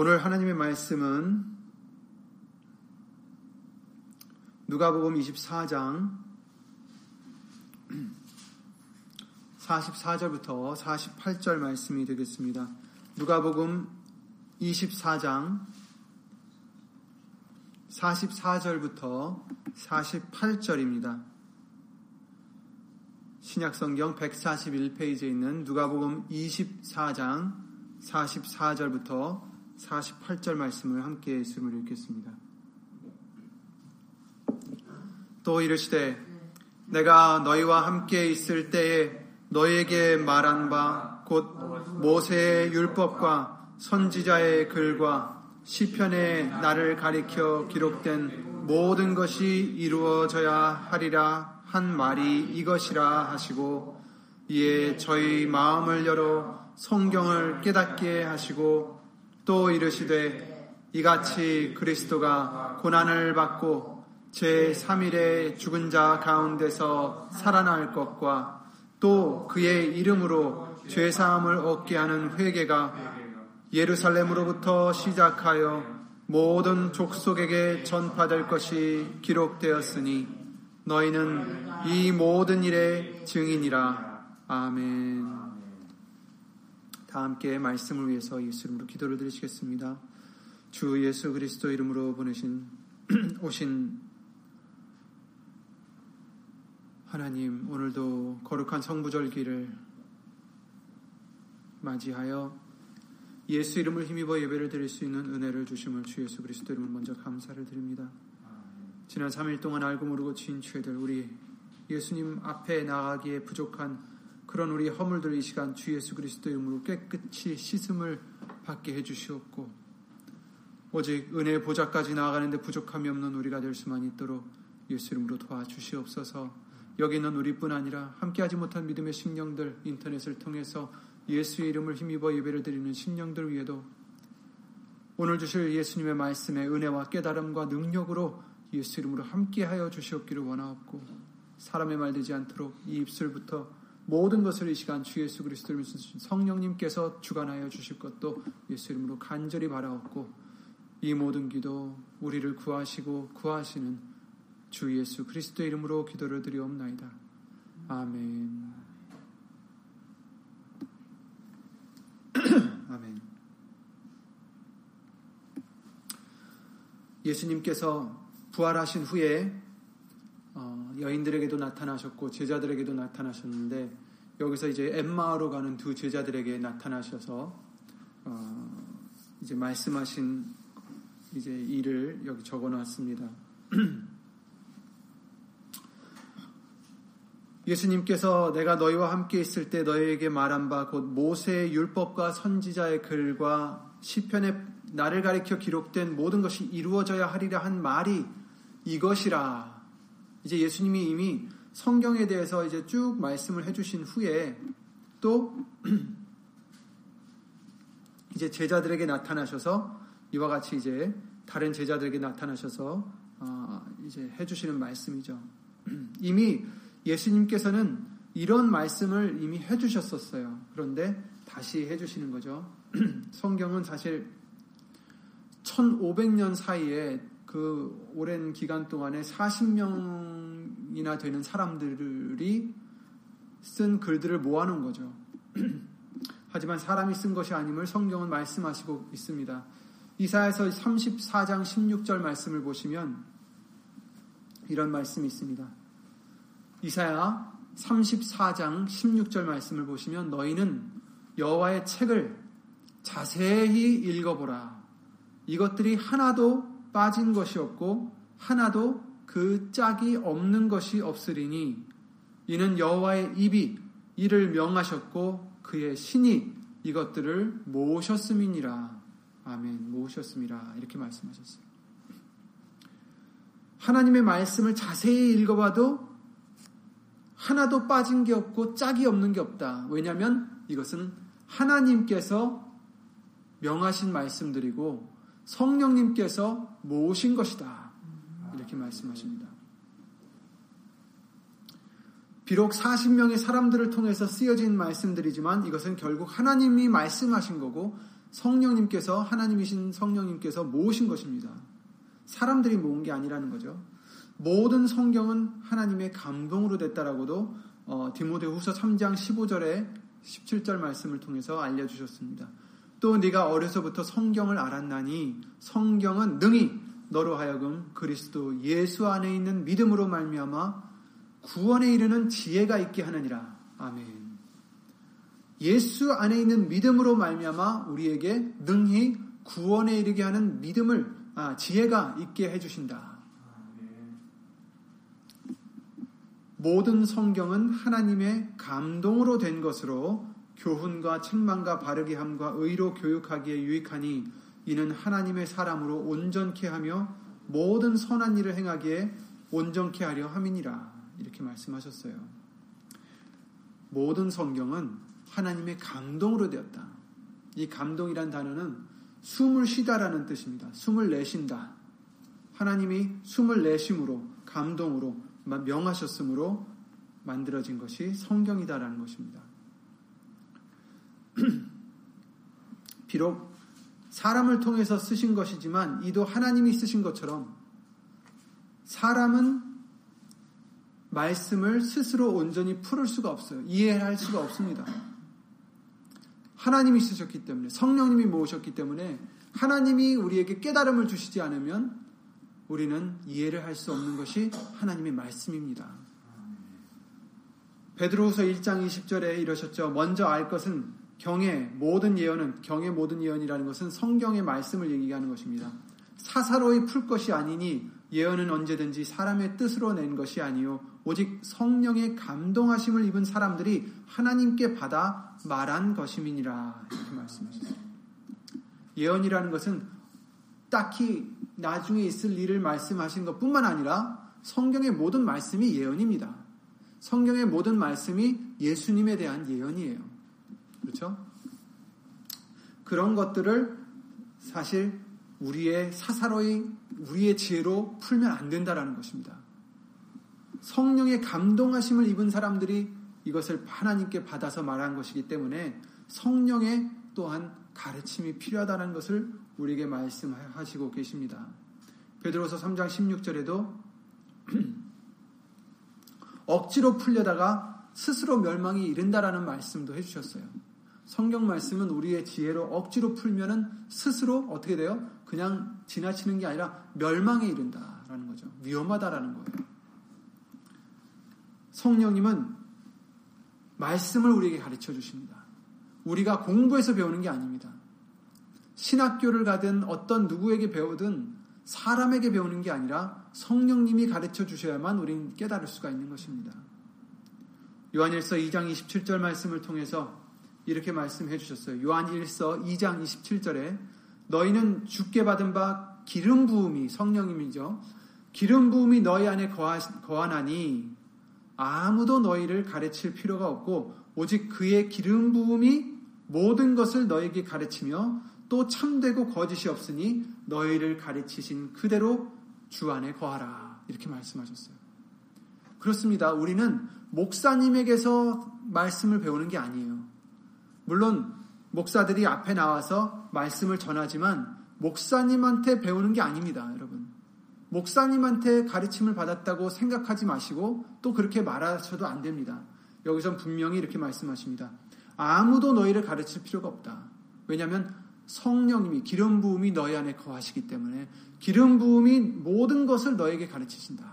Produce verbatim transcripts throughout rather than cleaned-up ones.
오늘 하나님의 말씀은 누가복음 이십사 장 사십사 절부터 사십팔 절 말씀이 되겠습니다. 누가복음 이십사 장 사십사 절부터 사십팔 절입니다. 신약성경 백사십일 페이지에 있는 누가복음 이십사 장 사십사 절부터 사십팔 절 말씀을 함께 예수님을 읽겠습니다. 또 이르시되 내가 너희와 함께 있을 때에 너희에게 말한 바 곧 모세의 율법과 선지자의 글과 시편에 나를 가리켜 기록된 모든 것이 이루어져야 하리라 한 말이 이것이라 하시고, 이에 저희 마음을 열어 성경을 깨닫게 하시고, 또 이르시되 이같이 그리스도가 고난을 받고 제삼 일에 죽은 자 가운데서 살아날 것과 또 그의 이름으로 죄사함을 얻게 하는 회개가 예루살렘으로부터 시작하여 모든 족속에게 전파될 것이 기록되었으니 너희는 이 모든 일의 증인이라. 아멘. 다 함께 말씀을 위해서 예수 이름으로 기도를 드리시겠습니다. 주 예수 그리스도 이름으로 보내신 오신 하나님, 오늘도 거룩한 성부절기를 맞이하여 예수 이름을 힘입어 예배를 드릴 수 있는 은혜를 주심을 주 예수 그리스도 이름으로 먼저 감사를 드립니다. 지난 삼 일 동안 알고 모르고 지은 죄들, 우리 예수님 앞에 나가기에 부족한 그런 우리 허물들 이 시간 주 예수 그리스도 이름으로 깨끗이 씻음을 받게 해주시옵고, 오직 은혜의 보좌까지 나아가는데 부족함이 없는 우리가 될 수만 있도록 예수 이름으로 도와주시옵소서. 여기 있는 우리뿐 아니라 함께하지 못한 믿음의 심령들, 인터넷을 통해서 예수의 이름을 힘입어 예배를 드리는 심령들 위에도 오늘 주실 예수님의 말씀의 은혜와 깨달음과 능력으로 예수 이름으로 함께하여 주시옵기를 원하옵고, 사람의 말 되지 않도록 이 입술부터 모든 것을 이 시간 주 예수 그리스도 이름으로 성령님께서 주관하여 주실 것도 예수 이름으로 간절히 바라옵고, 이 모든 기도 우리를 구하시고 구하시는 주 예수 그리스도 이름으로 기도를 드리옵나이다. 아멘. 아멘. 예수님께서 부활하신 후에 여인들에게도 나타나셨고 제자들에게도 나타나셨는데, 여기서 이제 엠마오로 가는 두 제자들에게 나타나셔서 어 이제 말씀하신 이제 일을 여기 적어놨습니다. 예수님께서 내가 너희와 함께 있을 때 너희에게 말한 바 곧 모세의 율법과 선지자의 글과 시편에 나를 가리켜 기록된 모든 것이 이루어져야 하리라 한 말이 이것이라. 이제 예수님이 이미 성경에 대해서 이제 쭉 말씀을 해주신 후에 또 이제 제자들에게 나타나셔서 이와 같이 이제 다른 제자들에게 나타나셔서 어 이제 해주시는 말씀이죠. 이미 예수님께서는 이런 말씀을 이미 해주셨었어요. 그런데 다시 해주시는 거죠. 성경은 사실 천오백 년 사이에 그 오랜 기간 동안에 사십 명이나 되는 사람들이 쓴 글들을 모아놓은 거죠. 하지만 사람이 쓴 것이 아님을 성경은 말씀하시고 있습니다. 이사야서 삼십사 장 십육 절 말씀을 보시면 이런 말씀이 있습니다. 이사야 삼십사 장 십육 절 말씀을 보시면 너희는 여호와의 책을 자세히 읽어보라. 이것들이 하나도 빠진 것이 없고 하나도 그 짝이 없는 것이 없으리니, 이는 여호와의 입이 이를 명하셨고 그의 신이 이것들을 모으셨음이니라. 아멘. 모으셨음이라. 이렇게 말씀하셨어요. 하나님의 말씀을 자세히 읽어봐도 하나도 빠진 게 없고 짝이 없는 게 없다. 왜냐하면 이것은 하나님께서 명하신 말씀들이고 성령님께서 모으신 것이다. 이렇게 말씀하십니다. 비록 사십 명의 사람들을 통해서 쓰여진 말씀들이지만 이것은 결국 하나님이 말씀하신 거고 성령님께서, 하나님이신 성령님께서 모으신 것입니다. 사람들이 모은 게 아니라는 거죠. 모든 성경은 하나님의 감동으로 됐다라고도 어, 디모데후서 삼 장 십오 절에 십칠 절 말씀을 통해서 알려주셨습니다. 또 네가 어려서부터 성경을 알았나니 성경은 능히 너로 하여금 그리스도 예수 안에 있는 믿음으로 말미암아 구원에 이르는 지혜가 있게 하느니라. 아멘. 예수 안에 있는 믿음으로 말미암아 우리에게 능히 구원에 이르게 하는 믿음을 아, 지혜가 있게 해주신다. 모든 성경은 하나님의 감동으로 된 것으로 교훈과 책망과 바르게함과 의로 교육하기에 유익하니 이는 하나님의 사람으로 온전케 하며 모든 선한 일을 행하기에 온전케 하려 함이니라. 이렇게 말씀하셨어요. 모든 성경은 하나님의 감동으로 되었다. 이 감동이란 단어는 숨을 쉬다라는 뜻입니다. 숨을 내쉰다. 하나님이 숨을 내쉼으로, 감동으로 명하셨으므로 만들어진 것이 성경이다라는 것입니다. 비록 사람을 통해서 쓰신 것이지만 이도 하나님이 쓰신 것처럼 사람은 말씀을 스스로 온전히 풀을 수가 없어요. 이해할 수가 없습니다. 하나님이 쓰셨기 때문에, 성령님이 모으셨기 때문에 하나님이 우리에게 깨달음을 주시지 않으면 우리는 이해를 할 수 없는 것이 하나님의 말씀입니다. 베드로후서 일 장 이십 절에 이러셨죠. 먼저 알 것은 경의 모든 예언은, 경의 모든 예언이라는 것은 성경의 말씀을 얘기하는 것입니다. 사사로이 풀 것이 아니니 예언은 언제든지 사람의 뜻으로 낸 것이 아니요 오직 성령의 감동하심을 입은 사람들이 하나님께 받아 말한 것임이니라. 이렇게 말씀하셨어요. 예언이라는 것은 딱히 나중에 있을 일을 말씀하신 것뿐만 아니라 성경의 모든 말씀이 예언입니다. 성경의 모든 말씀이 예수님에 대한 예언이에요. 그렇죠? 그런 것들을 사실 우리의 사사로이, 우리의 지혜로 풀면 안 된다라는 것입니다. 성령의 감동하심을 입은 사람들이 이것을 하나님께 받아서 말한 것이기 때문에 성령의 또한 가르침이 필요하다는 것을 우리에게 말씀하시고 계십니다. 베드로서 삼 장 십육 절에도 억지로 풀려다가 스스로 멸망이 이른다라는 말씀도 해주셨어요. 성경 말씀은 우리의 지혜로 억지로 풀면은 스스로 어떻게 돼요? 그냥 지나치는 게 아니라 멸망에 이른다라는 거죠. 위험하다라는 거예요. 성령님은 말씀을 우리에게 가르쳐 주십니다. 우리가 공부해서 배우는 게 아닙니다. 신학교를 가든 어떤 누구에게 배우든 사람에게 배우는 게 아니라 성령님이 가르쳐 주셔야만 우리는 깨달을 수가 있는 것입니다. 요한일서 이 장 이십칠 절 말씀을 통해서 이렇게 말씀해 주셨어요. 요한일서 이 장 이십칠 절에 너희는 주께 받은 바 기름 부음이, 성령님이죠. 기름 부음이 너희 안에 거하나니 아무도 너희를 가르칠 필요가 없고 오직 그의 기름 부음이 모든 것을 너희에게 가르치며 또 참되고 거짓이 없으니 너희를 가르치신 그대로 주 안에 거하라. 이렇게 말씀하셨어요. 그렇습니다. 우리는 목사님에게서 말씀을 배우는 게 아니에요. 물론 목사들이 앞에 나와서 말씀을 전하지만 목사님한테 배우는 게 아닙니다, 여러분. 목사님한테 가르침을 받았다고 생각하지 마시고 또 그렇게 말하셔도 안 됩니다. 여기선 분명히 이렇게 말씀하십니다. 아무도 너희를 가르칠 필요가 없다. 왜냐하면 성령님이, 기름 부음이 너희 안에 거하시기 때문에 기름 부음이 모든 것을 너에게 가르치신다.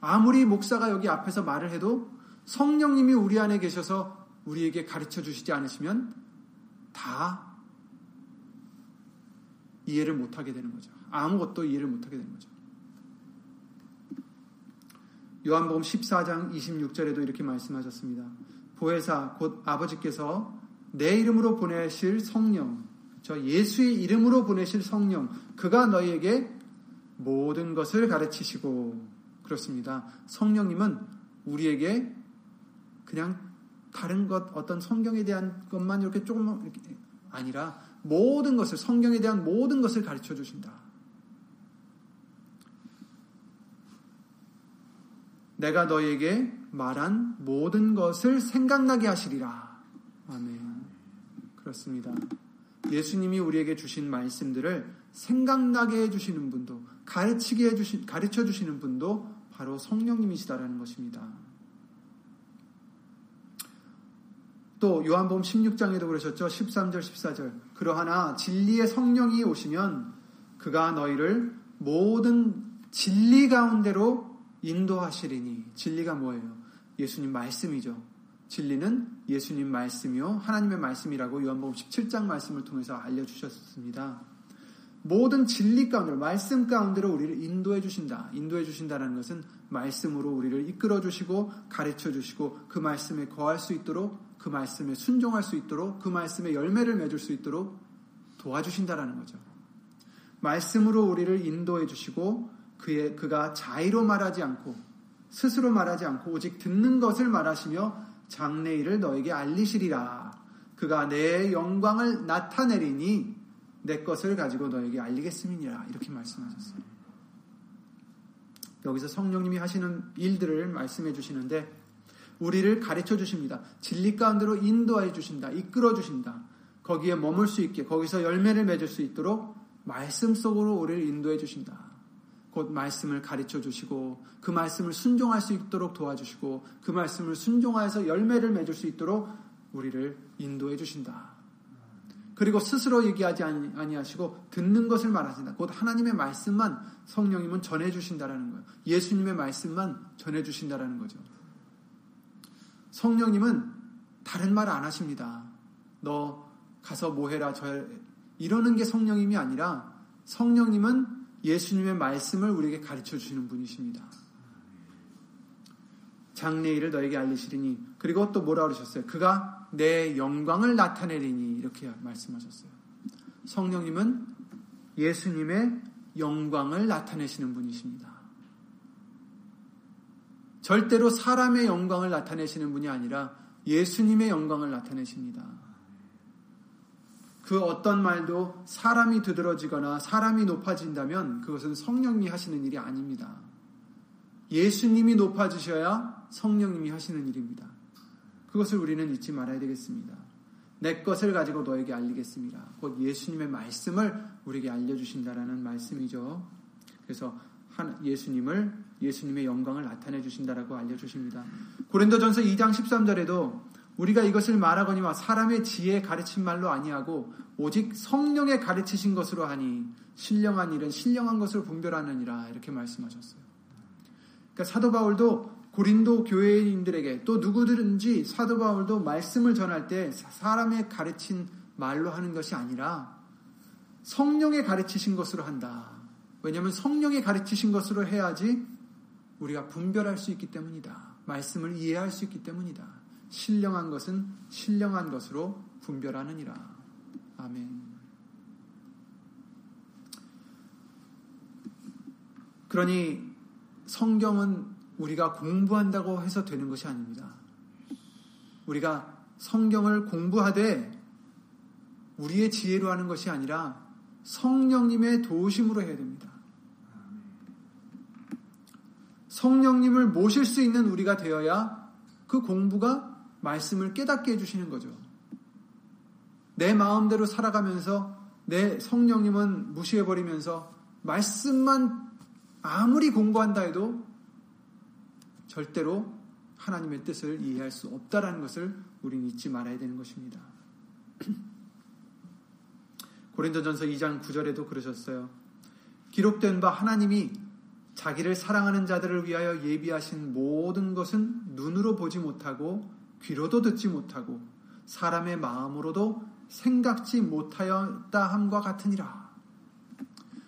아무리 목사가 여기 앞에서 말을 해도 성령님이 우리 안에 계셔서 우리에게 가르쳐 주시지 않으시면 다 이해를 못하게 되는 거죠. 아무것도 이해를 못하게 되는 거죠. 요한복음 십사 장 이십육 절에도 이렇게 말씀하셨습니다. 보혜사 곧 아버지께서 내 이름으로 보내실 성령, 저 예수의 이름으로 보내실 성령, 그가 너희에게 모든 것을 가르치시고. 그렇습니다. 성령님은 우리에게 그냥 다른 것, 어떤 성경에 대한 것만 이렇게 조금만 이렇게 아니라 모든 것을, 성경에 대한 모든 것을 가르쳐 주신다. 내가 너희에게 말한 모든 것을 생각나게 하시리라. 아멘. 그렇습니다. 예수님이 우리에게 주신 말씀들을 생각나게 해주시는 분도, 가르치게 해주신, 가르쳐 주시는 분도 바로 성령님이시다라는 것입니다. 또 요한복음 십육 장에도 그러셨죠. 십삼 절 십사 절. 그러하나 진리의 성령이 오시면 그가 너희를 모든 진리 가운데로 인도하시리니. 진리가 뭐예요? 예수님 말씀이죠. 진리는 예수님 말씀이요 하나님의 말씀이라고 요한복음 십칠 장 말씀을 통해서 알려주셨습니다. 모든 진리 가운데로, 말씀 가운데로 우리를 인도해 주신다. 인도해 주신다는 것은 말씀으로 우리를 이끌어 주시고 가르쳐 주시고 그 말씀에 거할 수 있도록, 그 말씀에 순종할 수 있도록, 그 말씀에 열매를 맺을 수 있도록 도와주신다라는 거죠. 말씀으로 우리를 인도해 주시고 그의, 그가 자의로 말하지 않고 스스로 말하지 않고 오직 듣는 것을 말하시며 장래일을 너에게 알리시리라. 그가 내 영광을 나타내리니 내 것을 가지고 너에게 알리겠음이니라. 이렇게 말씀하셨어요. 여기서 성령님이 하시는 일들을 말씀해 주시는데 우리를 가르쳐 주십니다. 진리 가운데로 인도해 주신다. 이끌어 주신다. 거기에 머물 수 있게, 거기서 열매를 맺을 수 있도록 말씀 속으로 우리를 인도해 주신다. 곧 말씀을 가르쳐 주시고 그 말씀을 순종할 수 있도록 도와주시고 그 말씀을 순종하여서 열매를 맺을 수 있도록 우리를 인도해 주신다. 그리고 스스로 얘기하지 아니하시고 듣는 것을 말하신다. 곧 하나님의 말씀만 성령님은 전해주신다라는 거예요. 예수님의 말씀만 전해주신다라는 거죠. 성령님은 다른 말 안 하십니다. 너 가서 뭐 해라 저 해라. 이러는 게 성령님이 아니라 성령님은 예수님의 말씀을 우리에게 가르쳐 주시는 분이십니다. 장래일을 너에게 알리시리니. 그리고 또 뭐라 그러셨어요? 그가 내 영광을 나타내리니. 이렇게 말씀하셨어요. 성령님은 예수님의 영광을 나타내시는 분이십니다. 절대로 사람의 영광을 나타내시는 분이 아니라 예수님의 영광을 나타내십니다. 그 어떤 말도 사람이 두드러지거나 사람이 높아진다면 그것은 성령님이 하시는 일이 아닙니다. 예수님이 높아지셔야 성령님이 하시는 일입니다. 그것을 우리는 잊지 말아야 되겠습니다. 내 것을 가지고 너에게 알리겠습니다. 곧 예수님의 말씀을 우리에게 알려주신다라는 말씀이죠. 그래서 예수님을, 예수님의 영광을 나타내주신다라고 알려주십니다. 고린도전서 이 장 십삼 절에도 우리가 이것을 말하거니와 사람의 지혜의 가르친 말로 아니하고 오직 성령의 가르치신 것으로 하니 신령한 일은 신령한 것을 분별하느니라. 이렇게 말씀하셨어요. 그러니까 사도 바울도 고린도 교회인들에게, 또 누구든지 사도 바울도 말씀을 전할 때 사람의 가르친 말로 하는 것이 아니라 성령의 가르치신 것으로 한다. 왜냐하면 성령의 가르치신 것으로 해야지 우리가 분별할 수 있기 때문이다. 말씀을 이해할 수 있기 때문이다. 신령한 것은 신령한 것으로 분별하느니라. 아멘. 그러니 성경은 우리가 공부한다고 해서 되는 것이 아닙니다. 우리가 성경을 공부하되 우리의 지혜로 하는 것이 아니라 성령님의 도우심으로 해야 됩니다. 성령님을 모실 수 있는 우리가 되어야 그 공부가 말씀을 깨닫게 해주시는 거죠. 내 마음대로 살아가면서 내 성령님은 무시해버리면서 말씀만 아무리 공부한다 해도 절대로 하나님의 뜻을 이해할 수 없다라는 것을 우리는 잊지 말아야 되는 것입니다. 고린도전서 이 장 구 절에도 그러셨어요. 기록된 바 하나님이 자기를 사랑하는 자들을 위하여 예비하신 모든 것은 눈으로 보지 못하고 귀로도 듣지 못하고 사람의 마음으로도 생각지 못하였다 함과 같으니라.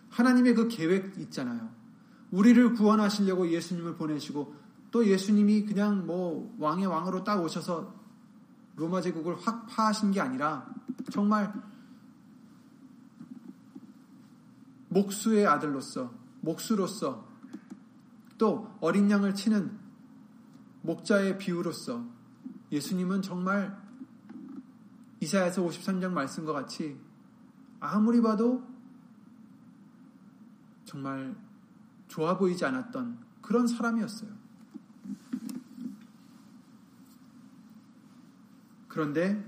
하나님의 그 계획 있잖아요. 우리를 구원하시려고 예수님을 보내시고 또 예수님이 그냥 뭐 왕의 왕으로 딱 오셔서 로마 제국을 확 파하신 게 아니라 정말 목수의 아들로서, 목수로서, 또 어린 양을 치는 목자의 비유로서 예수님은 정말 이사야서 오십삼 장 말씀과 같이 아무리 봐도 정말 좋아 보이지 않았던 그런 사람이었어요. 그런데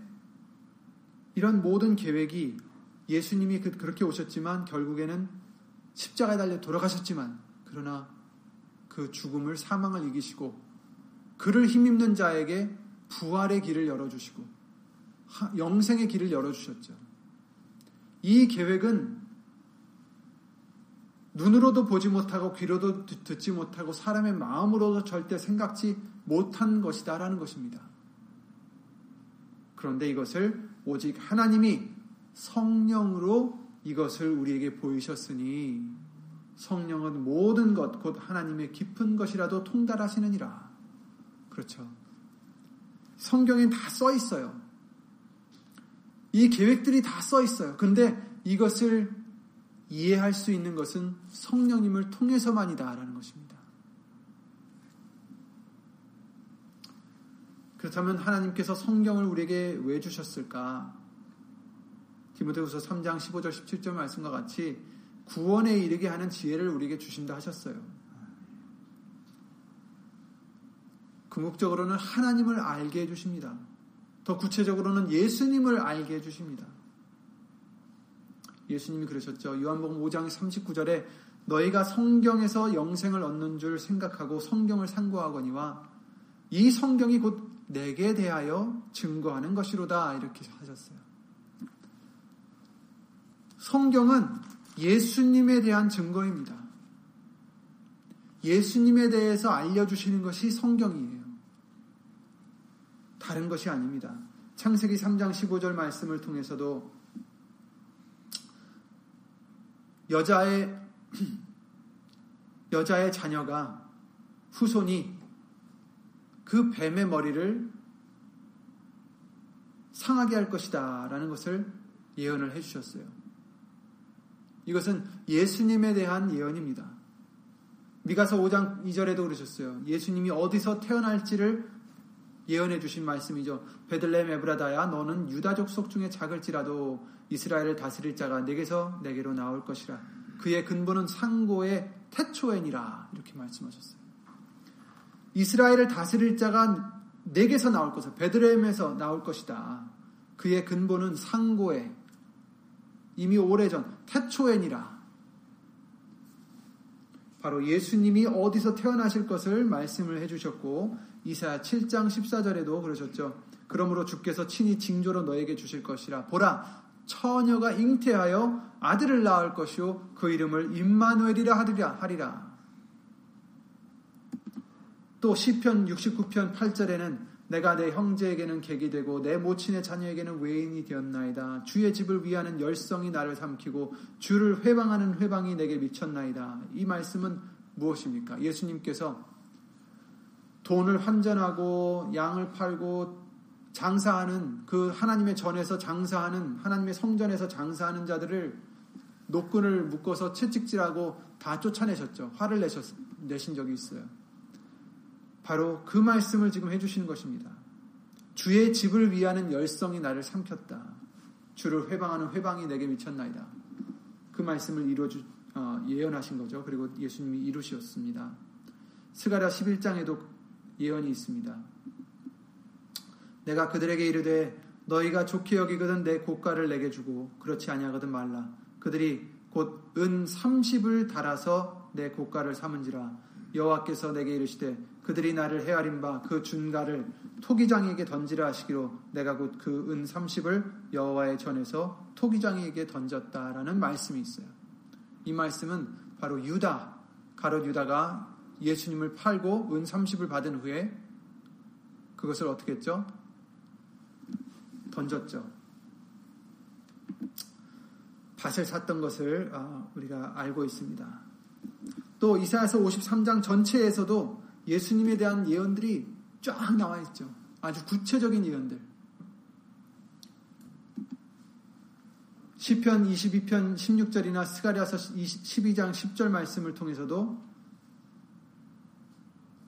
이런 모든 계획이 예수님이 그, 그렇게 오셨지만 결국에는 십자가에 달려 돌아가셨지만 그러나 그 죽음을 사망을 이기시고 그를 힘입는 자에게 부활의 길을 열어주시고 영생의 길을 열어주셨죠. 이 계획은 눈으로도 보지 못하고 귀로도 듣지 못하고 사람의 마음으로도 절대 생각지 못한 것이다 라는 것입니다. 그런데 이것을 오직 하나님이 성령으로 이것을 우리에게 보이셨으니 성령은 모든 것, 곧 하나님의 깊은 것이라도 통달하시느니라. 그렇죠. 성경엔 다 써 있어요. 이 계획들이 다 써 있어요. 근데 이것을 이해할 수 있는 것은 성령님을 통해서만이다 라는 것입니다. 그렇다면 하나님께서 성경을 우리에게 왜 주셨을까? 디모데후서 삼 장 십오 절 십칠 절 말씀과 같이 구원에 이르게 하는 지혜를 우리에게 주신다 하셨어요. 궁극적으로는 하나님을 알게 해주십니다. 더 구체적으로는 예수님을 알게 해주십니다. 예수님이 그러셨죠. 요한복음 오 장 삼십구 절에 너희가 성경에서 영생을 얻는 줄 생각하고 성경을 상고하거니와 이 성경이 곧 내게 대하여 증거하는 것이로다 이렇게 하셨어요. 성경은 예수님에 대한 증거입니다. 예수님에 대해서 알려주시는 것이 성경이에요. 다른 것이 아닙니다. 창세기 삼 장 십오 절 말씀을 통해서도 여자의 여자의 자녀가 후손이 그 뱀의 머리를 상하게 할 것이다 라는 것을 예언을 해주셨어요. 이것은 예수님에 대한 예언입니다. 미가서 오 장 이 절에도 그러셨어요. 예수님이 어디서 태어날지를 예언해 주신 말씀이죠. 베들레헴 에브라다야 너는 유다족 속 중에 작을지라도 이스라엘을 다스릴 자가 내게서 내게로 나올 것이라. 그의 근본은 상고의 태초엔이라 이렇게 말씀하셨어요. 이스라엘을 다스릴 자가 내게서 나올 것이다. 베들레헴에서 나올 것이다. 그의 근본은 상고의 이미 오래전 태초엔이라. 바로 예수님이 어디서 태어나실 것을 말씀을 해주셨고 이사야 칠 장 십사 절에도 그러셨죠. 그러므로 주께서 친히 징조로 너에게 주실 것이라. 보라 처녀가 잉태하여 아들을 낳을 것이요 그 이름을 임마누엘이라 하리라 하리라. 또 시편 육십구 편 팔 절에는 내가 내 형제에게는 객이 되고 내 모친의 자녀에게는 외인이 되었나이다. 주의 집을 위하는 열성이 나를 삼키고 주를 회방하는 회방이 내게 미쳤나이다. 이 말씀은 무엇입니까? 예수님께서 돈을 환전하고 양을 팔고 장사하는 그 하나님의 전에서 장사하는 하나님의 성전에서 장사하는 자들을 노끈을 묶어서 채찍질하고 다 쫓아내셨죠. 화를 내셨, 내신 적이 있어요. 바로 그 말씀을 지금 해주시는 것입니다. 주의 집을 위하는 열성이 나를 삼켰다. 주를 회방하는 회방이 내게 미쳤나이다. 그 말씀을 이루어주, 어, 예언하신 거죠. 그리고 예수님이 이루셨습니다. 스가랴 십일 장에도 예언이 있습니다. 내가 그들에게 이르되 너희가 좋게 여기거든 내 고가를 내게 주고 그렇지 아니하거든 말라. 그들이 곧 은 삼십을 달아서 내 고가를 삼은지라. 여호와께서 내게 이르시되 그들이 나를 헤아린 바 그 준가를 토기장에게 던지라 하시기로 내가 곧 그 은 삼십을 여호와의 전에서 토기장에게 던졌다라는 말씀이 있어요. 이 말씀은 바로 유다, 가롯 유다가 예수님을 팔고 은 삼십을 받은 후에 그것을 어떻게 했죠? 던졌죠. 밭을 샀던 것을 우리가 알고 있습니다. 또 이사야서 오십삼 장 전체에서도 예수님에 대한 예언들이 쫙 나와 있죠. 아주 구체적인 예언들. 시편 이십이 편 십육 절이나 스가랴서 십이 장 십 절 말씀을 통해서도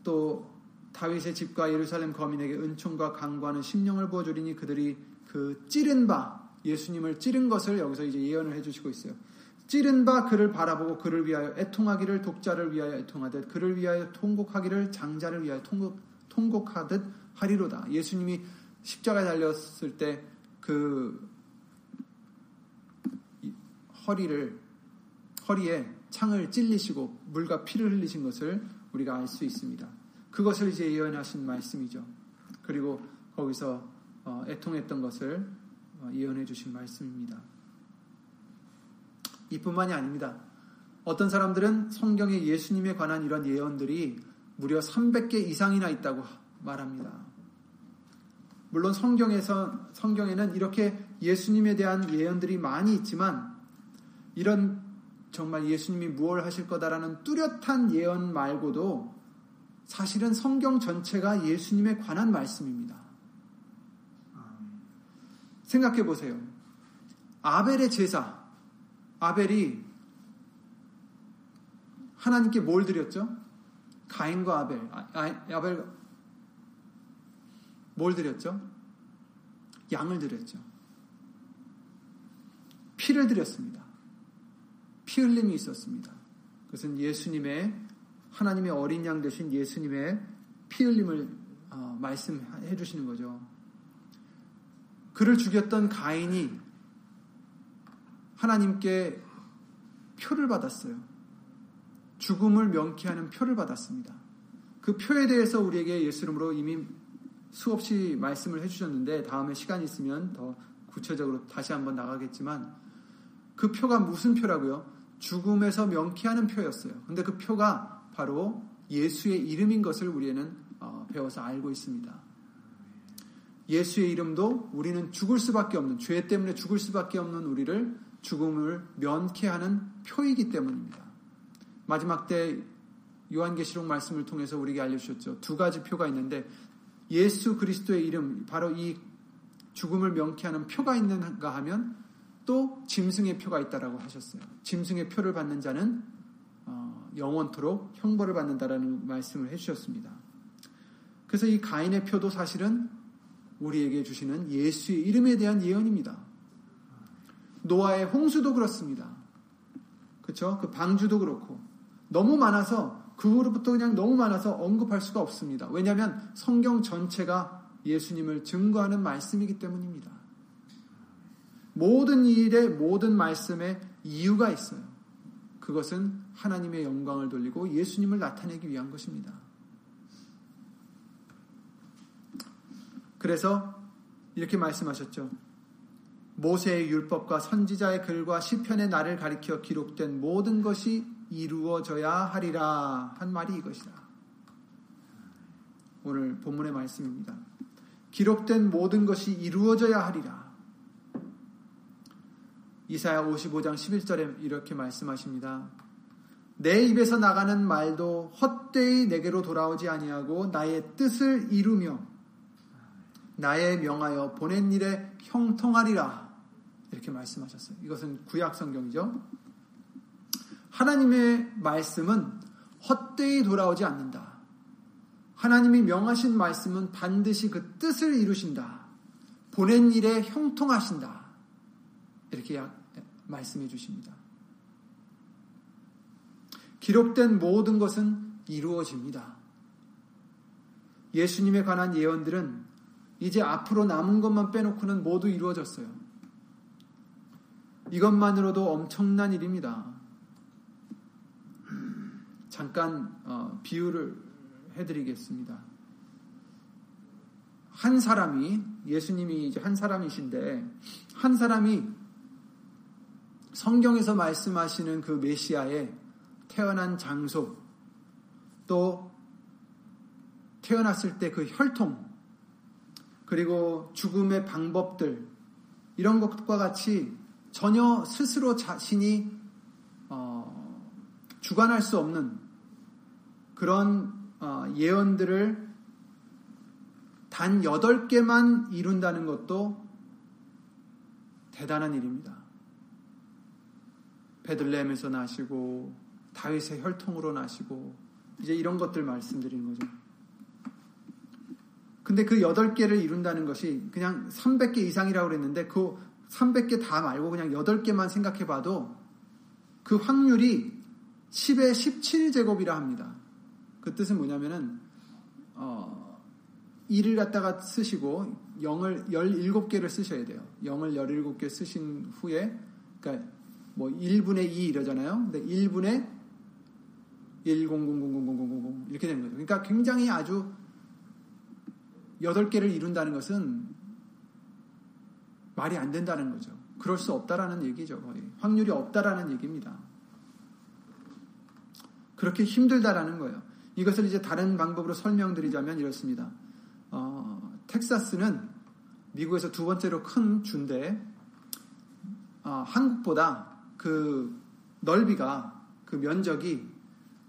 또 다윗의 집과 예루살렘 거민에게 은총과 강과는 심령을 부어주리니 그들이 그 찌른 바 예수님을 찌른 것을 여기서 이제 예언을 해주시고 있어요. 찌른 바 그를 바라보고 그를 위하여 애통하기를 독자를 위하여 애통하듯 그를 위하여 통곡하기를 장자를 위하여 통곡, 통곡하듯 하리로다. 예수님이 십자가에 달렸을 때 그 허리를, 허리에 창을 찔리시고 물과 피를 흘리신 것을 우리가 알 수 있습니다. 그것을 이제 예언하신 말씀이죠. 그리고 거기서 애통했던 것을 예언해 주신 말씀입니다. 이뿐만이 아닙니다. 어떤 사람들은 성경에 예수님에 관한 이런 예언들이 무려 삼백 개 이상이나 있다고 말합니다. 물론 성경에서, 성경에는 이렇게 예수님에 대한 예언들이 많이 있지만 이런 정말 예수님이 무엇을 하실 거다라는 뚜렷한 예언 말고도 사실은 성경 전체가 예수님에 관한 말씀입니다. 생각해 보세요. 아벨의 제사, 아벨이 하나님께 뭘 드렸죠? 가인과 아벨, 아, 아, 아벨 뭘 드렸죠? 양을 드렸죠. 피를 드렸습니다. 피 흘림이 있었습니다. 그것은 예수님의, 하나님의 어린 양 되신 예수님의 피 흘림을 어, 말씀해 주시는 거죠. 그를 죽였던 가인이 하나님께 표를 받았어요. 죽음을 명쾌하는 표를 받았습니다. 그 표에 대해서 우리에게 예수 이름으로 이미 수없이 말씀을 해주셨는데 다음에 시간이 있으면 더 구체적으로 다시 한번 나가겠지만 그 표가 무슨 표라고요? 죽음에서 명쾌하는 표였어요. 근데 그 표가 바로 예수의 이름인 것을 우리는 배워서 알고 있습니다. 예수의 이름도 우리는 죽을 수밖에 없는, 죄 때문에 죽을 수밖에 없는 우리를 죽음을 면케하는 표이기 때문입니다. 마지막 때 요한계시록 말씀을 통해서 우리에게 알려주셨죠. 두 가지 표가 있는데 예수 그리스도의 이름, 바로 이 죽음을 명쾌하는 표가 있는가 하면 또 짐승의 표가 있다라고 하셨어요. 짐승의 표를 받는 자는 어, 영원토록 형벌을 받는다라는 말씀을 해주셨습니다. 그래서 이 가인의 표도 사실은 우리에게 주시는 예수의 이름에 대한 예언입니다. 노아의 홍수도 그렇습니다. 그렇죠? 그 방주도 그렇고 너무 많아서 그 후로부터 그냥 너무 많아서 언급할 수가 없습니다. 왜냐하면 성경 전체가 예수님을 증거하는 말씀이기 때문입니다. 모든 일에 모든 말씀에 이유가 있어요. 그것은 하나님의 영광을 돌리고 예수님을 나타내기 위한 것입니다. 그래서 이렇게 말씀하셨죠. 모세의 율법과 선지자의 글과 시편의 날을 가리켜 기록된 모든 것이 이루어져야 하리라 한 말이 이것이다. 오늘 본문의 말씀입니다. 기록된 모든 것이 이루어져야 하리라. 이사야 오십오 장 십일 절에 이렇게 말씀하십니다. 내 입에서 나가는 말도 헛되이 내게로 돌아오지 아니하고 나의 뜻을 이루며 나의 명하여 보낸 일에 형통하리라. 이렇게 말씀하셨어요. 이것은 구약 성경이죠. 하나님의 말씀은 헛되이 돌아오지 않는다. 하나님이 명하신 말씀은 반드시 그 뜻을 이루신다. 보낸 일에 형통하신다. 이렇게 말씀해 주십니다. 기록된 모든 것은 이루어집니다. 예수님에 관한 예언들은 이제 앞으로 남은 것만 빼놓고는 모두 이루어졌어요. 이것만으로도 엄청난 일입니다. 잠깐 어, 비유를 해드리겠습니다. 한 사람이, 예수님이 이제 한 사람이신데 한 사람이 성경에서 말씀하시는 그 메시아의 태어난 장소 또 태어났을 때 그 혈통 그리고 죽음의 방법들 이런 것과 같이 전혀 스스로 자신이 어, 주관할 수 없는 그런 어, 예언들을 단 여덟 개만 이룬다는 것도 대단한 일입니다. 베들레헴에서 나시고 다윗의 혈통으로 나시고 이제 이런 것들 말씀드리는 거죠. 근데 그 여덟 개를 이룬다는 것이 그냥 삼백 개 이상이라고 그랬는데 그 삼백 개 다 말고 그냥 여덟 개만 생각해봐도 그 확률이 십의 십칠 제곱이라 합니다. 그 뜻은 뭐냐면은 어, 일을 갖다가 쓰시고 영을 열일곱 개를 쓰셔야 돼요. 영을 열일곱 개 쓰신 후에 그러니까 뭐 일 분의 이 이러잖아요. 근데 일 분의 일 공 공 공 공 공 공 이렇게 되는 거죠. 그러니까 굉장히 아주 여덟 개를 이룬다는 것은 말이 안 된다는 거죠. 그럴 수 없다라는 얘기죠. 거의. 확률이 없다라는 얘기입니다. 그렇게 힘들다라는 거예요. 이것을 이제 다른 방법으로 설명드리자면 이렇습니다. 어, 텍사스는 미국에서 두 번째로 큰 주인데 어, 한국보다 그 넓이가 그 면적이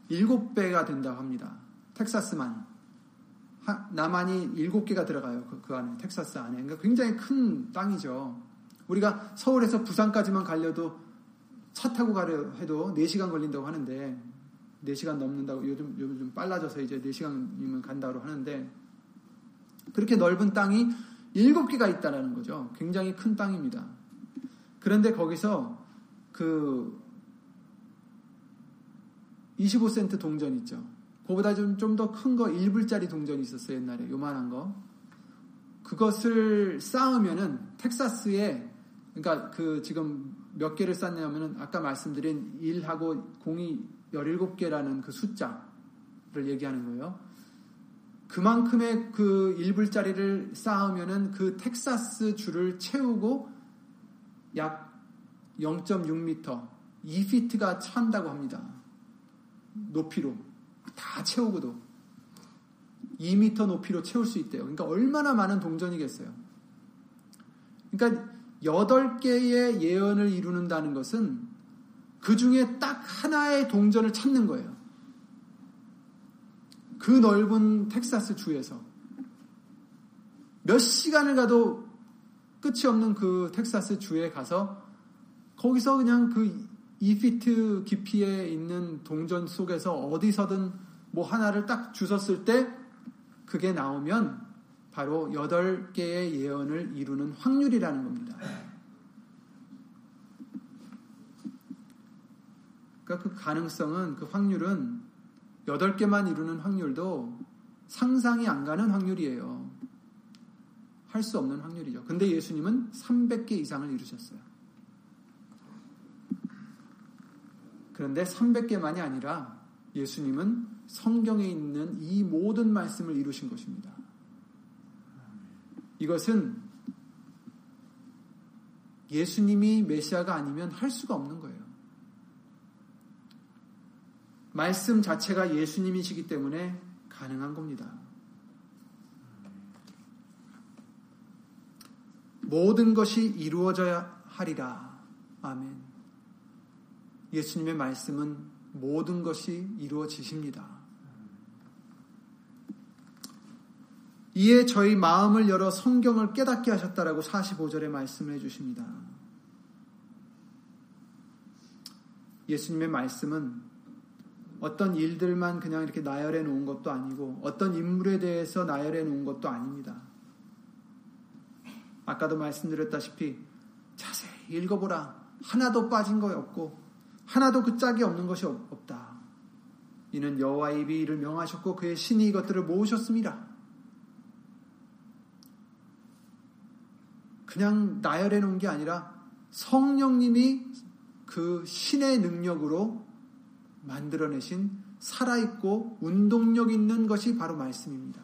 일곱 배가 된다고 합니다. 텍사스만. 하, 남한이 일곱 개가 들어가요. 그, 그 안에, 텍사스 안에. 그러니까 굉장히 큰 땅이죠. 우리가 서울에서 부산까지만 가려도 차 타고 가려 해도 네 시간 걸린다고 하는데, 네 시간 넘는다고, 요즘, 요즘 좀 빨라져서 이제 네 시간이면 간다고 하는데, 그렇게 넓은 땅이 일곱 개가 있다라는 거죠. 굉장히 큰 땅입니다. 그런데 거기서 그, 이십오 센트 동전 있죠. 그거보다 좀 좀 더 큰 거 일 불짜리 동전이 있었어요. 옛날에 요만한 거. 그것을 쌓으면은 텍사스에 그러니까 그 지금 몇 개를 쌓냐면은 아까 말씀드린 일하고 공이 열일곱 개라는 그 숫자를 얘기하는 거예요. 그만큼의 그 일 불짜리를 쌓으면은 그 텍사스 줄을 채우고 약 영 점 육 미터, 이 피트가 찬다고 합니다. 높이로 다 채우고도 이 미터 높이로 채울 수 있대요. 그러니까 얼마나 많은 동전이겠어요. 그러니까 여덟 개의 예언을 이루는다는 것은 그 중에 딱 하나의 동전을 찾는 거예요. 그 넓은 텍사스 주에서 몇 시간을 가도 끝이 없는 그 텍사스 주에 가서 거기서 그냥 그 이 피트 깊이에 있는 동전 속에서 어디서든 뭐 하나를 딱 주셨을 때 그게 나오면 바로 여덟 개의 예언을 이루는 확률이라는 겁니다. 그러니까 그 가능성은, 그 확률은 여덟 개만 이루는 확률도 상상이 안 가는 확률이에요. 할 수 없는 확률이죠. 근데 예수님은 삼백 개 이상을 이루셨어요. 그런데 삼백 개만이 아니라 예수님은 성경에 있는 이 모든 말씀을 이루신 것입니다. 이것은 예수님이 메시아가 아니면 할 수가 없는 거예요. 말씀 자체가 예수님이시기 때문에 가능한 겁니다. 모든 것이 이루어져야 하리라. 아멘. 예수님의 말씀은 모든 것이 이루어지십니다. 이에 저희 마음을 열어 성경을 깨닫게 하셨다라고 사십오 절에 말씀을 해주십니다. 예수님의 말씀은 어떤 일들만 그냥 이렇게 나열해 놓은 것도 아니고 어떤 인물에 대해서 나열해 놓은 것도 아닙니다. 아까도 말씀드렸다시피 자세히 읽어보라. 하나도 빠진 거 없고 하나도 그 짝이 없는 것이 없다. 이는 여호와의 입이 이를 명하셨고 그의 신이 이것들을 모으셨습니다. 그냥 나열해 놓은 게 아니라 성령님이 그 신의 능력으로 만들어내신 살아있고 운동력 있는 것이 바로 말씀입니다.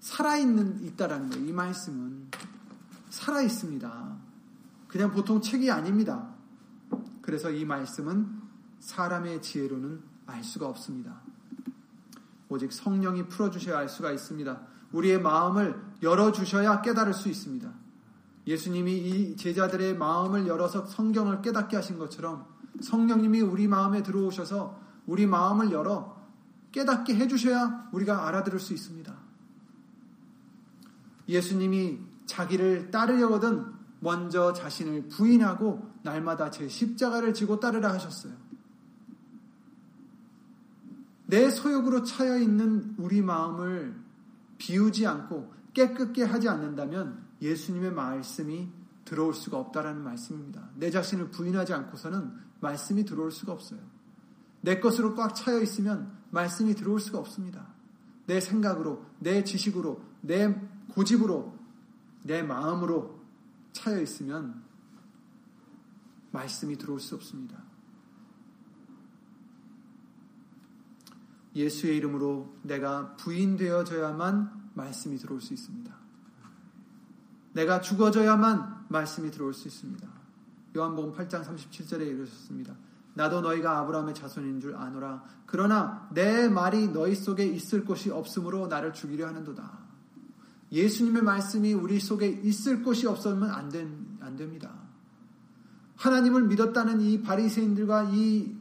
살아있는 있다라는 거예요. 이 말씀은 살아있습니다. 그냥 보통 책이 아닙니다. 그래서 이 말씀은 사람의 지혜로는 알 수가 없습니다. 오직 성령이 풀어주셔야 알 수가 있습니다. 우리의 마음을 열어주셔야 깨달을 수 있습니다. 예수님이 이 제자들의 마음을 열어서 성경을 깨닫게 하신 것처럼 성령님이 우리 마음에 들어오셔서 우리 마음을 열어 깨닫게 해주셔야 우리가 알아들을 수 있습니다. 예수님이 자기를 따르려거든 먼저 자신을 부인하고 날마다 제 십자가를 지고 따르라 하셨어요. 내 소욕으로 차여있는 우리 마음을 비우지 않고 깨끗게 하지 않는다면 예수님의 말씀이 들어올 수가 없다라는 말씀입니다. 내 자신을 부인하지 않고서는 말씀이 들어올 수가 없어요. 내 것으로 꽉 차여있으면 말씀이 들어올 수가 없습니다. 내 생각으로, 내 지식으로, 내 고집으로, 내 마음으로 차여있으면 말씀이 들어올 수 없습니다. 예수의 이름으로 내가 부인되어져야만 말씀이 들어올 수 있습니다. 내가 죽어져야만 말씀이 들어올 수 있습니다. 요한복음 팔 장 삼십칠 절에 이르셨습니다. 나도 너희가 아브라함의 자손인 줄 아노라. 그러나 내 말이 너희 속에 있을 곳이 없으므로 나를 죽이려 하는도다. 예수님의 말씀이 우리 속에 있을 곳이 없으면 안, 된, 안 됩니다. 하나님을 믿었다는 이 바리새인들과 이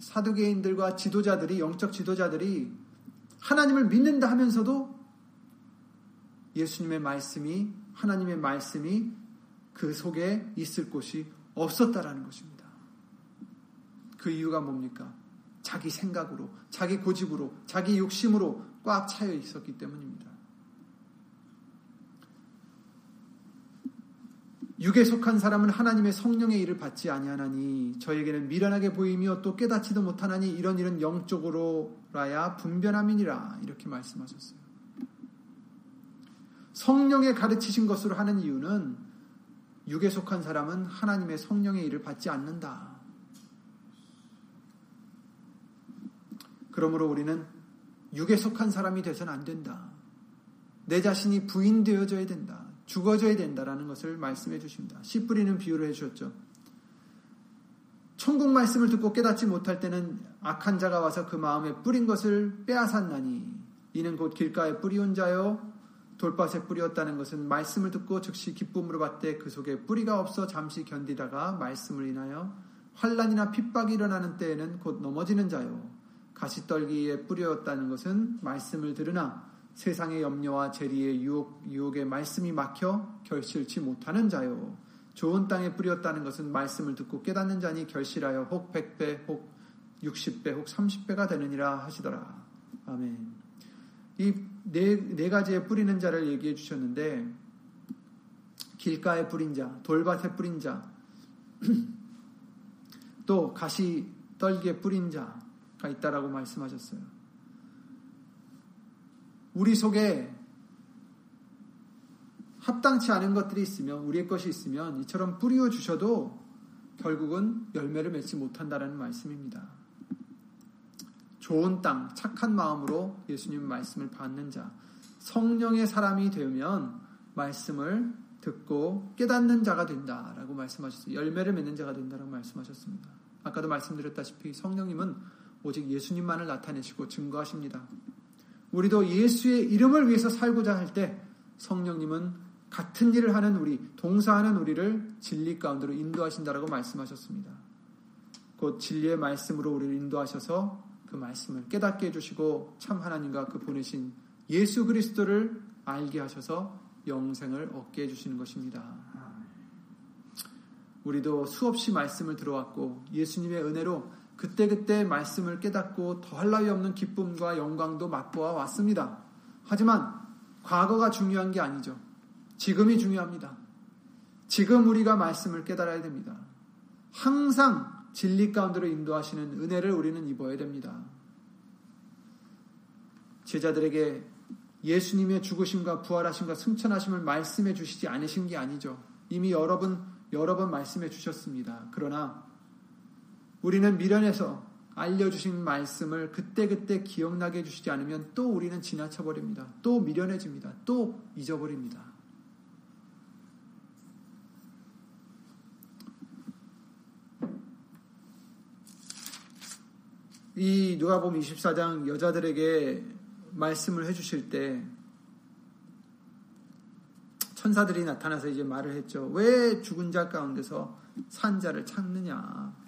사두개인들과 지도자들이, 영적 지도자들이 하나님을 믿는다 하면서도 예수님의 말씀이, 하나님의 말씀이 그 속에 있을 곳이 없었다라는 것입니다. 그 이유가 뭡니까? 자기 생각으로, 자기 고집으로, 자기 욕심으로 꽉 차여 있었기 때문입니다. 육에 속한 사람은 하나님의 성령의 일을 받지 아니하나니 저에게는 미련하게 보이며 또 깨닫지도 못하나니 이런 일은 영적으로라야 분별함이니라. 이렇게 말씀하셨어요. 성령의 가르치신 것으로 하는 이유는 육에 속한 사람은 하나님의 성령의 일을 받지 않는다. 그러므로 우리는 육에 속한 사람이 돼서는 안 된다. 내 자신이 부인되어져야 된다. 죽어져야 된다라는 것을 말씀해 주십니다. 씨 뿌리는 비유를 해주셨죠. 천국 말씀을 듣고 깨닫지 못할 때는 악한 자가 와서 그 마음에 뿌린 것을 빼앗았나니 이는 곧 길가에 뿌리온 자여 돌밭에 뿌리었다는 것은 말씀을 듣고 즉시 기쁨으로 받되 그 속에 뿌리가 없어 잠시 견디다가 말씀을 인하여 환난이나 핍박이 일어나는 때에는 곧 넘어지는 자여 가시떨기에 뿌리었다는 것은 말씀을 들으나 세상의 염려와 재리의 유혹, 유혹의 말씀이 막혀 결실치 못하는 자요. 좋은 땅에 뿌렸다는 것은 말씀을 듣고 깨닫는 자니 결실하여 혹 백 배, 혹 육십 배, 혹 삼십 배가 되느니라 하시더라. 아멘. 이 네, 네 가지의 뿌리는 자를 얘기해 주셨는데 길가에 뿌린 자, 돌밭에 뿌린 자, 또 가시떨기에 뿌린 자가 있다라고 말씀하셨어요. 우리 속에 합당치 않은 것들이 있으면, 우리의 것이 있으면 이처럼 뿌리워 주셔도 결국은 열매를 맺지 못한다라는 말씀입니다. 좋은 땅, 착한 마음으로 예수님 말씀을 받는 자, 성령의 사람이 되면 말씀을 듣고 깨닫는 자가 된다라고 말씀하셨어요. 열매를 맺는 자가 된다라고 말씀하셨습니다. 아까도 말씀드렸다시피 성령님은 오직 예수님만을 나타내시고 증거하십니다. 우리도 예수의 이름을 위해서 살고자 할 때 성령님은 같은 일을 하는 우리, 동사하는 우리를 진리 가운데로 인도하신다라고 말씀하셨습니다. 곧 진리의 말씀으로 우리를 인도하셔서 그 말씀을 깨닫게 해주시고 참 하나님과 그 보내신 예수 그리스도를 알게 하셔서 영생을 얻게 해주시는 것입니다. 우리도 수없이 말씀을 들어왔고 예수님의 은혜로 그때그때 말씀을 깨닫고 더할 나위 없는 기쁨과 영광도 맛보아 왔습니다. 하지만 과거가 중요한 게 아니죠. 지금이 중요합니다. 지금 우리가 말씀을 깨달아야 됩니다. 항상 진리 가운데로 인도하시는 은혜를 우리는 입어야 됩니다. 제자들에게 예수님의 죽으심과 부활하심과 승천하심을 말씀해 주시지 않으신 게 아니죠. 이미 여러 번, 여러 번 말씀해 주셨습니다. 그러나 우리는 미련해서 알려주신 말씀을 그때그때 기억나게 해주시지 않으면 또 우리는 지나쳐버립니다. 또 미련해집니다. 또 잊어버립니다. 이 누가복음 이십사 장 여자들에게 말씀을 해주실 때 천사들이 나타나서 이제 말을 했죠. 왜 죽은 자 가운데서 산 자를 찾느냐.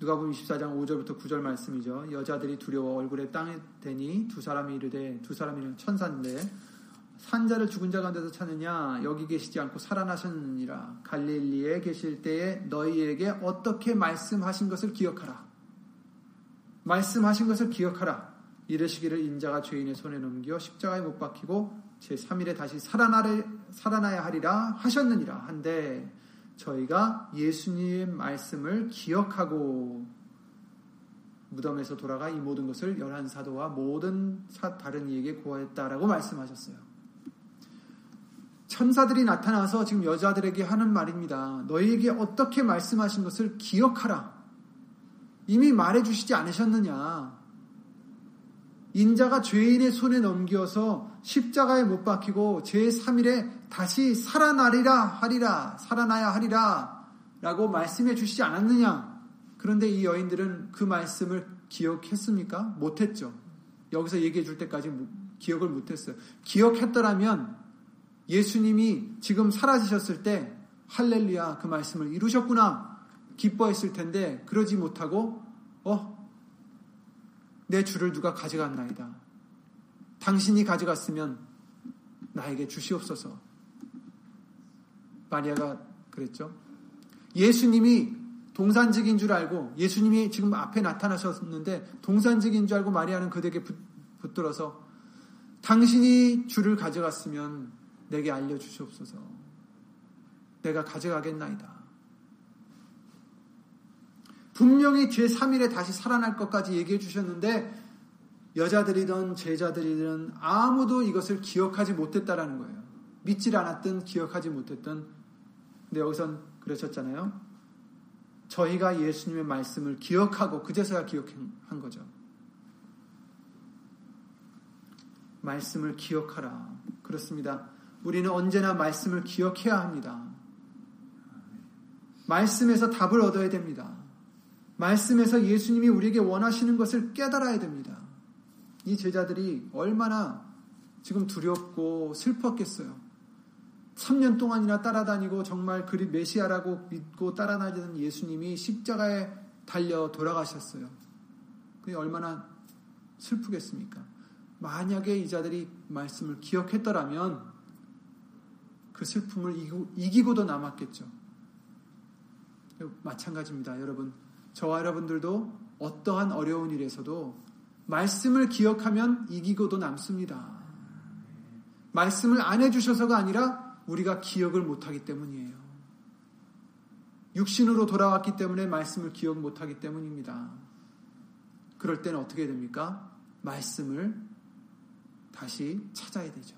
누가복음 이십사 장 오 절부터 구 절 말씀이죠. 여자들이 두려워 얼굴에 땅에 대니 두 사람이 이르되, 두 사람이란 천사인데 산자를 죽은 자 가운데서 찾느냐 여기 계시지 않고 살아나셨느니라. 갈릴리에 계실 때에 너희에게 어떻게 말씀하신 것을 기억하라. 말씀하신 것을 기억하라. 이르시기를 인자가 죄인의 손에 넘겨 십자가에 못 박히고 제삼 일에 다시 살아나래, 살아나야 하리라 하셨느니라 한데 저희가 예수님의 말씀을 기억하고 무덤에서 돌아가 이 모든 것을 열한 사도와 모든 사, 다른 이에게 고하였다라고 말씀하셨어요. 천사들이 나타나서 지금 여자들에게 하는 말입니다. 너희에게 어떻게 말씀하신 것을 기억하라. 이미 말해주시지 않으셨느냐. 인자가 죄인의 손에 넘겨서 십자가에 못 박히고 제삼 일에 다시 살아나리라 하리라, 살아나야 하리라 라고 말씀해 주시지 않았느냐. 그런데 이 여인들은 그 말씀을 기억했습니까? 못했죠. 여기서 얘기해 줄 때까지 기억을 못했어요. 기억했더라면 예수님이 지금 사라지셨을 때 할렐루야 그 말씀을 이루셨구나 기뻐했을 텐데 그러지 못하고 어? 내 주를 누가 가져갔나이다. 당신이 가져갔으면 나에게 주시옵소서. 마리아가 그랬죠. 예수님이 동산직인 줄 알고 예수님이 지금 앞에 나타나셨는데 동산직인 줄 알고 마리아는 그에게 붙들어서 당신이 주를 가져갔으면 내게 알려주시옵소서. 내가 가져가겠나이다. 분명히 제삼 일에 다시 살아날 것까지 얘기해 주셨는데 여자들이든 제자들이든 아무도 이것을 기억하지 못했다라는 거예요. 믿질 않았든 기억하지 못했든. 근데 여기선 그러셨잖아요. 저희가 예수님의 말씀을 기억하고 그제서야 기억한 거죠. 말씀을 기억하라. 그렇습니다. 우리는 언제나 말씀을 기억해야 합니다. 말씀에서 답을 얻어야 됩니다. 말씀에서 예수님이 우리에게 원하시는 것을 깨달아야 됩니다. 이 제자들이 얼마나 지금 두렵고 슬펐겠어요. 삼 년 동안이나 따라다니고 정말 그리 메시아라고 믿고 따라다니던 예수님이 십자가에 달려 돌아가셨어요. 그게 얼마나 슬프겠습니까? 만약에 이 자들이 말씀을 기억했더라면 그 슬픔을 이기고, 이기고도 남았겠죠. 마찬가지입니다. 여러분, 저와 여러분들도 어떠한 어려운 일에서도 말씀을 기억하면 이기고도 남습니다. 말씀을 안 해주셔서가 아니라 우리가 기억을 못하기 때문이에요. 육신으로 돌아왔기 때문에 말씀을 기억 못하기 때문입니다. 그럴 때는 어떻게 됩니까? 말씀을 다시 찾아야 되죠.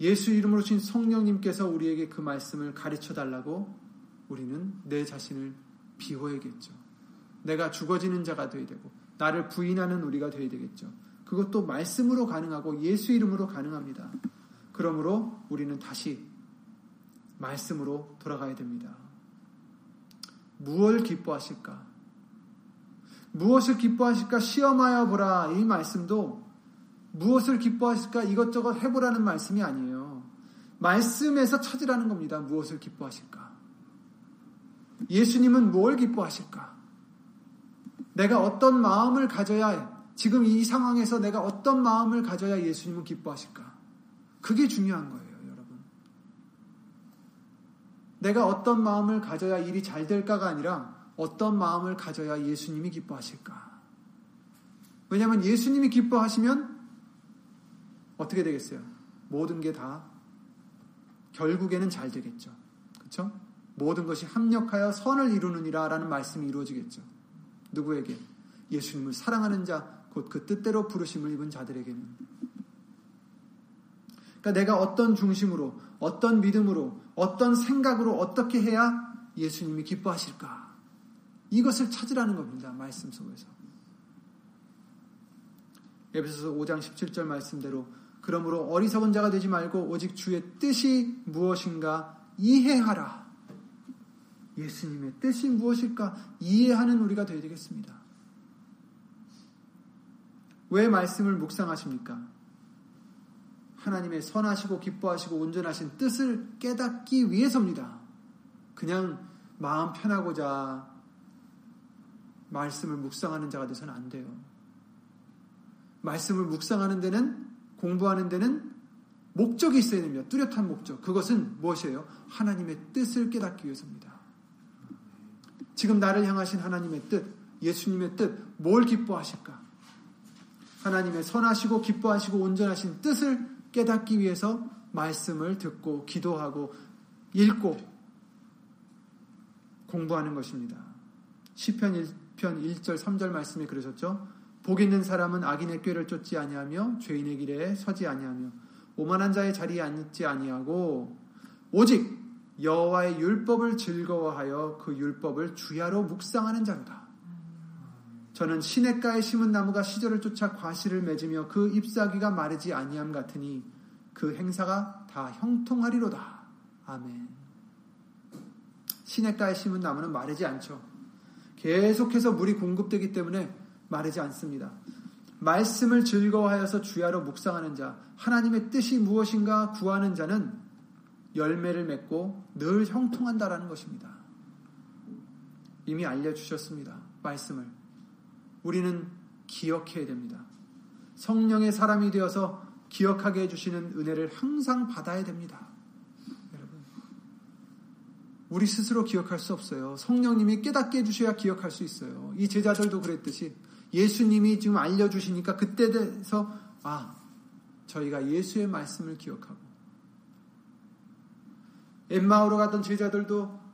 예수 이름으로 주신 성령님께서 우리에게 그 말씀을 가르쳐달라고 우리는 내 자신을 비워야겠죠. 내가 죽어지는 자가 되어야 되고 나를 부인하는 우리가 되어야 되겠죠. 그것도 말씀으로 가능하고 예수 이름으로 가능합니다. 그러므로 우리는 다시 말씀으로 돌아가야 됩니다. 무엇을 기뻐하실까? 무엇을 기뻐하실까? 시험하여 보라. 이 말씀도 무엇을 기뻐하실까 이것저것 해보라는 말씀이 아니에요. 말씀에서 찾으라는 겁니다. 무엇을 기뻐하실까? 예수님은 뭘 기뻐하실까? 내가 어떤 마음을 가져야, 지금 이 상황에서 내가 어떤 마음을 가져야 예수님은 기뻐하실까? 그게 중요한 거예요, 여러분. 내가 어떤 마음을 가져야 일이 잘 될까가 아니라 어떤 마음을 가져야 예수님이 기뻐하실까? 왜냐하면 예수님이 기뻐하시면 어떻게 되겠어요? 모든 게 다 결국에는 잘 되겠죠. 그렇죠? 모든 것이 합력하여 선을 이루느니라 라는 말씀이 이루어지겠죠. 누구에게? 예수님을 사랑하는 자, 곧 그 뜻대로 부르심을 입은 자들에게는. 그러니까 내가 어떤 중심으로, 어떤 믿음으로, 어떤 생각으로 어떻게 해야 예수님이 기뻐하실까? 이것을 찾으라는 겁니다. 말씀 속에서. 에베소서 오 장 십칠 절 말씀대로 그러므로 어리석은 자가 되지 말고 오직 주의 뜻이 무엇인가 이해하라. 예수님의 뜻이 무엇일까 이해하는 우리가 되어야 되겠습니다. 왜 말씀을 묵상하십니까? 하나님의 선하시고 기뻐하시고 온전하신 뜻을 깨닫기 위해서입니다. 그냥 마음 편하고자 말씀을 묵상하는 자가 되서는 안 돼요. 말씀을 묵상하는 데는, 공부하는 데는 목적이 있어야 됩니다. 뚜렷한 목적. 그것은 무엇이에요? 하나님의 뜻을 깨닫기 위해서입니다. 지금 나를 향하신 하나님의 뜻, 예수님의 뜻, 뭘 기뻐하실까? 하나님의 선하시고 기뻐하시고 온전하신 뜻을 깨닫기 위해서 말씀을 듣고 기도하고 읽고 공부하는 것입니다. 시편 일 편 일 절 삼 절 말씀에 그러셨죠? 복 있는 사람은 악인의 꾀를 쫓지 아니하며 죄인의 길에 서지 아니하며 오만한 자의 자리에 앉지 아니하고 오직 여호와의 율법을 즐거워하여 그 율법을 주야로 묵상하는 자로다. 저는 시냇가에 심은 나무가 시절을 쫓아 과실을 맺으며 그 잎사귀가 마르지 아니함 같으니 그 행사가 다 형통하리로다. 아멘. 시냇가에 심은 나무는 마르지 않죠. 계속해서 물이 공급되기 때문에 마르지 않습니다. 말씀을 즐거워하여서 주야로 묵상하는 자, 하나님의 뜻이 무엇인가 구하는 자는 열매를 맺고 늘 형통한다라는 것입니다. 이미 알려주셨습니다. 말씀을. 우리는 기억해야 됩니다. 성령의 사람이 되어서 기억하게 해주시는 은혜를 항상 받아야 됩니다. 여러분, 우리 스스로 기억할 수 없어요. 성령님이 깨닫게 해주셔야 기억할 수 있어요. 이 제자들도 그랬듯이 예수님이 지금 알려주시니까 그때 돼서 아, 저희가 예수의 말씀을 기억하고, 엠마오로 갔던 제자들도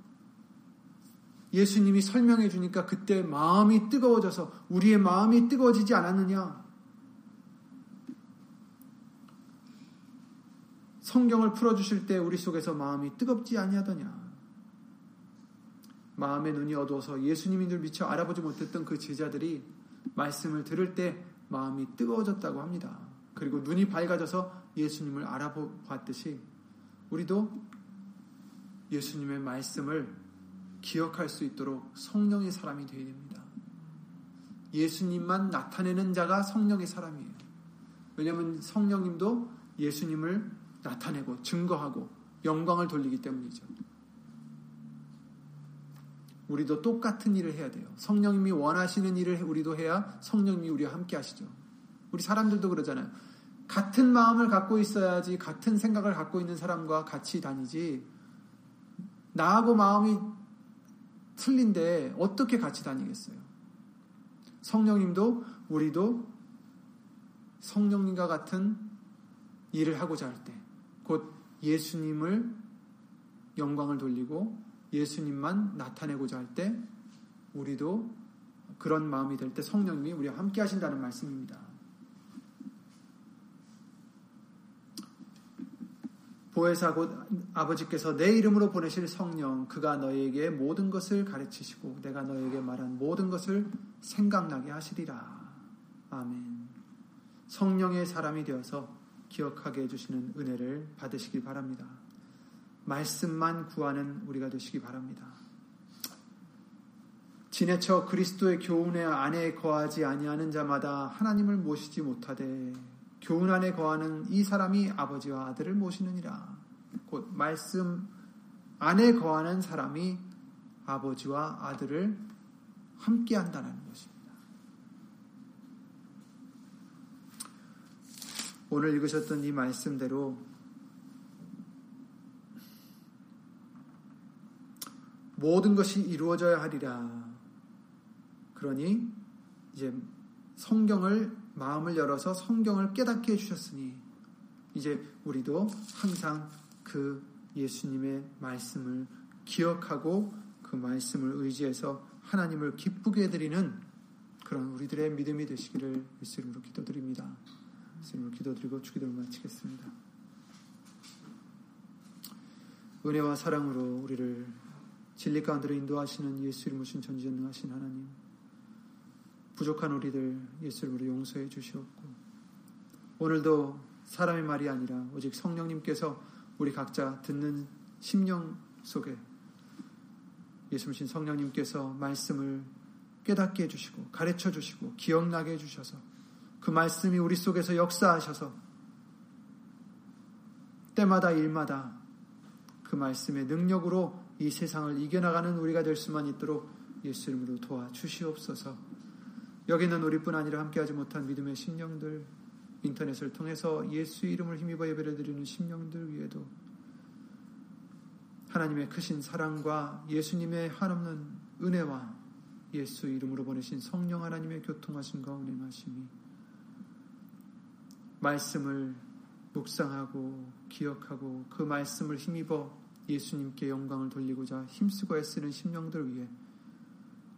예수님이 설명해 주니까 그때 마음이 뜨거워져서 우리의 마음이 뜨거워지지 않았느냐. 성경을 풀어주실 때 우리 속에서 마음이 뜨겁지 아니하더냐. 마음의 눈이 어두워서 예수님인 줄 미처 알아보지 못했던 그 제자들이 말씀을 들을 때 마음이 뜨거워졌다고 합니다. 그리고 눈이 밝아져서 예수님을 알아봤듯이 우리도 예수님의 말씀을 기억할 수 있도록 성령의 사람이 되어야 됩니다. 예수님만 나타내는 자가 성령의 사람이에요. 왜냐하면 성령님도 예수님을 나타내고 증거하고 영광을 돌리기 때문이죠. 우리도 똑같은 일을 해야 돼요. 성령님이 원하시는 일을 우리도 해야 성령님이 우리와 함께 하시죠. 우리 사람들도 그러잖아요. 같은 마음을 갖고 있어야지 같은 생각을 갖고 있는 사람과 같이 다니지, 나하고 마음이 틀린데 어떻게 같이 다니겠어요? 성령님도 우리도 성령님과 같은 일을 하고자 할 때 곧 예수님을 영광을 돌리고 예수님만 나타내고자 할 때 우리도 그런 마음이 될 때 성령님이 우리와 함께 하신다는 말씀입니다. 보혜사 곧 아버지께서 내 이름으로 보내실 성령, 그가 너희에게 모든 것을 가르치시고 내가 너희에게 말한 모든 것을 생각나게 하시리라. 아멘. 성령의 사람이 되어서 기억하게 해주시는 은혜를 받으시길 바랍니다. 말씀만 구하는 우리가 되시기 바랍니다. 지내쳐 그리스도의 교훈의 안에 거하지 아니하는 자마다 하나님을 모시지 못하되 교훈 안에 거하는 이 사람이 아버지와 아들을 모시느니라. 곧 말씀 안에 거하는 사람이 아버지와 아들을 함께한다는 것입니다. 오늘 읽으셨던 이 말씀대로 모든 것이 이루어져야 하리라. 그러니 이제 성경을 마음을 열어서 성경을 깨닫게 해주셨으니 이제 우리도 항상 그 예수님의 말씀을 기억하고 그 말씀을 의지해서 하나님을 기쁘게 해드리는 그런 우리들의 믿음이 되시기를 예수 이름으로 기도드립니다. 예수 이름으로 기도드리고 주기도를 마치겠습니다. 은혜와 사랑으로 우리를 진리 가운데로 인도하시는 예수 이름으로 전지전능하신 하나님, 부족한 우리들 예수 이름으로 용서해 주시옵고 오늘도 사람의 말이 아니라 오직 성령님께서 우리 각자 듣는 심령 속에 예수님 성령님께서 말씀을 깨닫게 해주시고 가르쳐 주시고 기억나게 해주셔서 그 말씀이 우리 속에서 역사하셔서 때마다 일마다 그 말씀의 능력으로 이 세상을 이겨나가는 우리가 될 수만 있도록 예수 이름으로 도와주시옵소서. 여기는 우리뿐 아니라 함께하지 못한 믿음의 심령들, 인터넷을 통해서 예수 이름을 힘입어 예배를 드리는 심령들 위에도 하나님의 크신 사랑과 예수님의 한없는 은혜와 예수 이름으로 보내신 성령 하나님의 교통하심과 운행하심이 말씀을 묵상하고 기억하고 그 말씀을 힘입어 예수님께 영광을 돌리고자 힘쓰고 애쓰는 심령들 위에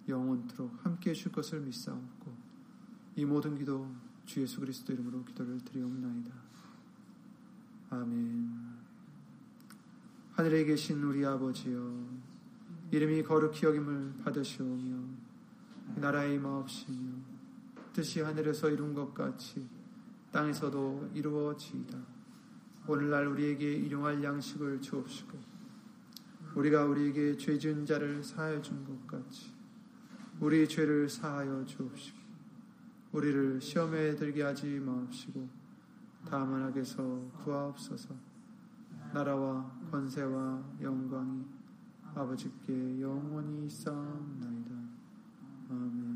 영원토록 함께해 줄 것을 믿사옵고 이 모든 기도 주 예수 그리스도 이름으로 기도를 드리옵나이다. 하늘에 계신 우리 아버지여, 이름이 거룩히 여김을 받으시오며 나라의 마옵시며 뜻이 하늘에서 이룬 것 같이 땅에서도 이루어지이다. 오늘날 우리에게 일용할 양식을 주옵시고 우리가 우리에게 죄 지은 자를 사하여 준 것 같이 우리 죄를 사하여 주옵시고 우리를 시험에 들게 하지 마옵시고 다만 악에서 구하옵소서. 나라와 권세와 영광이 아버지께 영원히 쌓옵나이다. 아멘.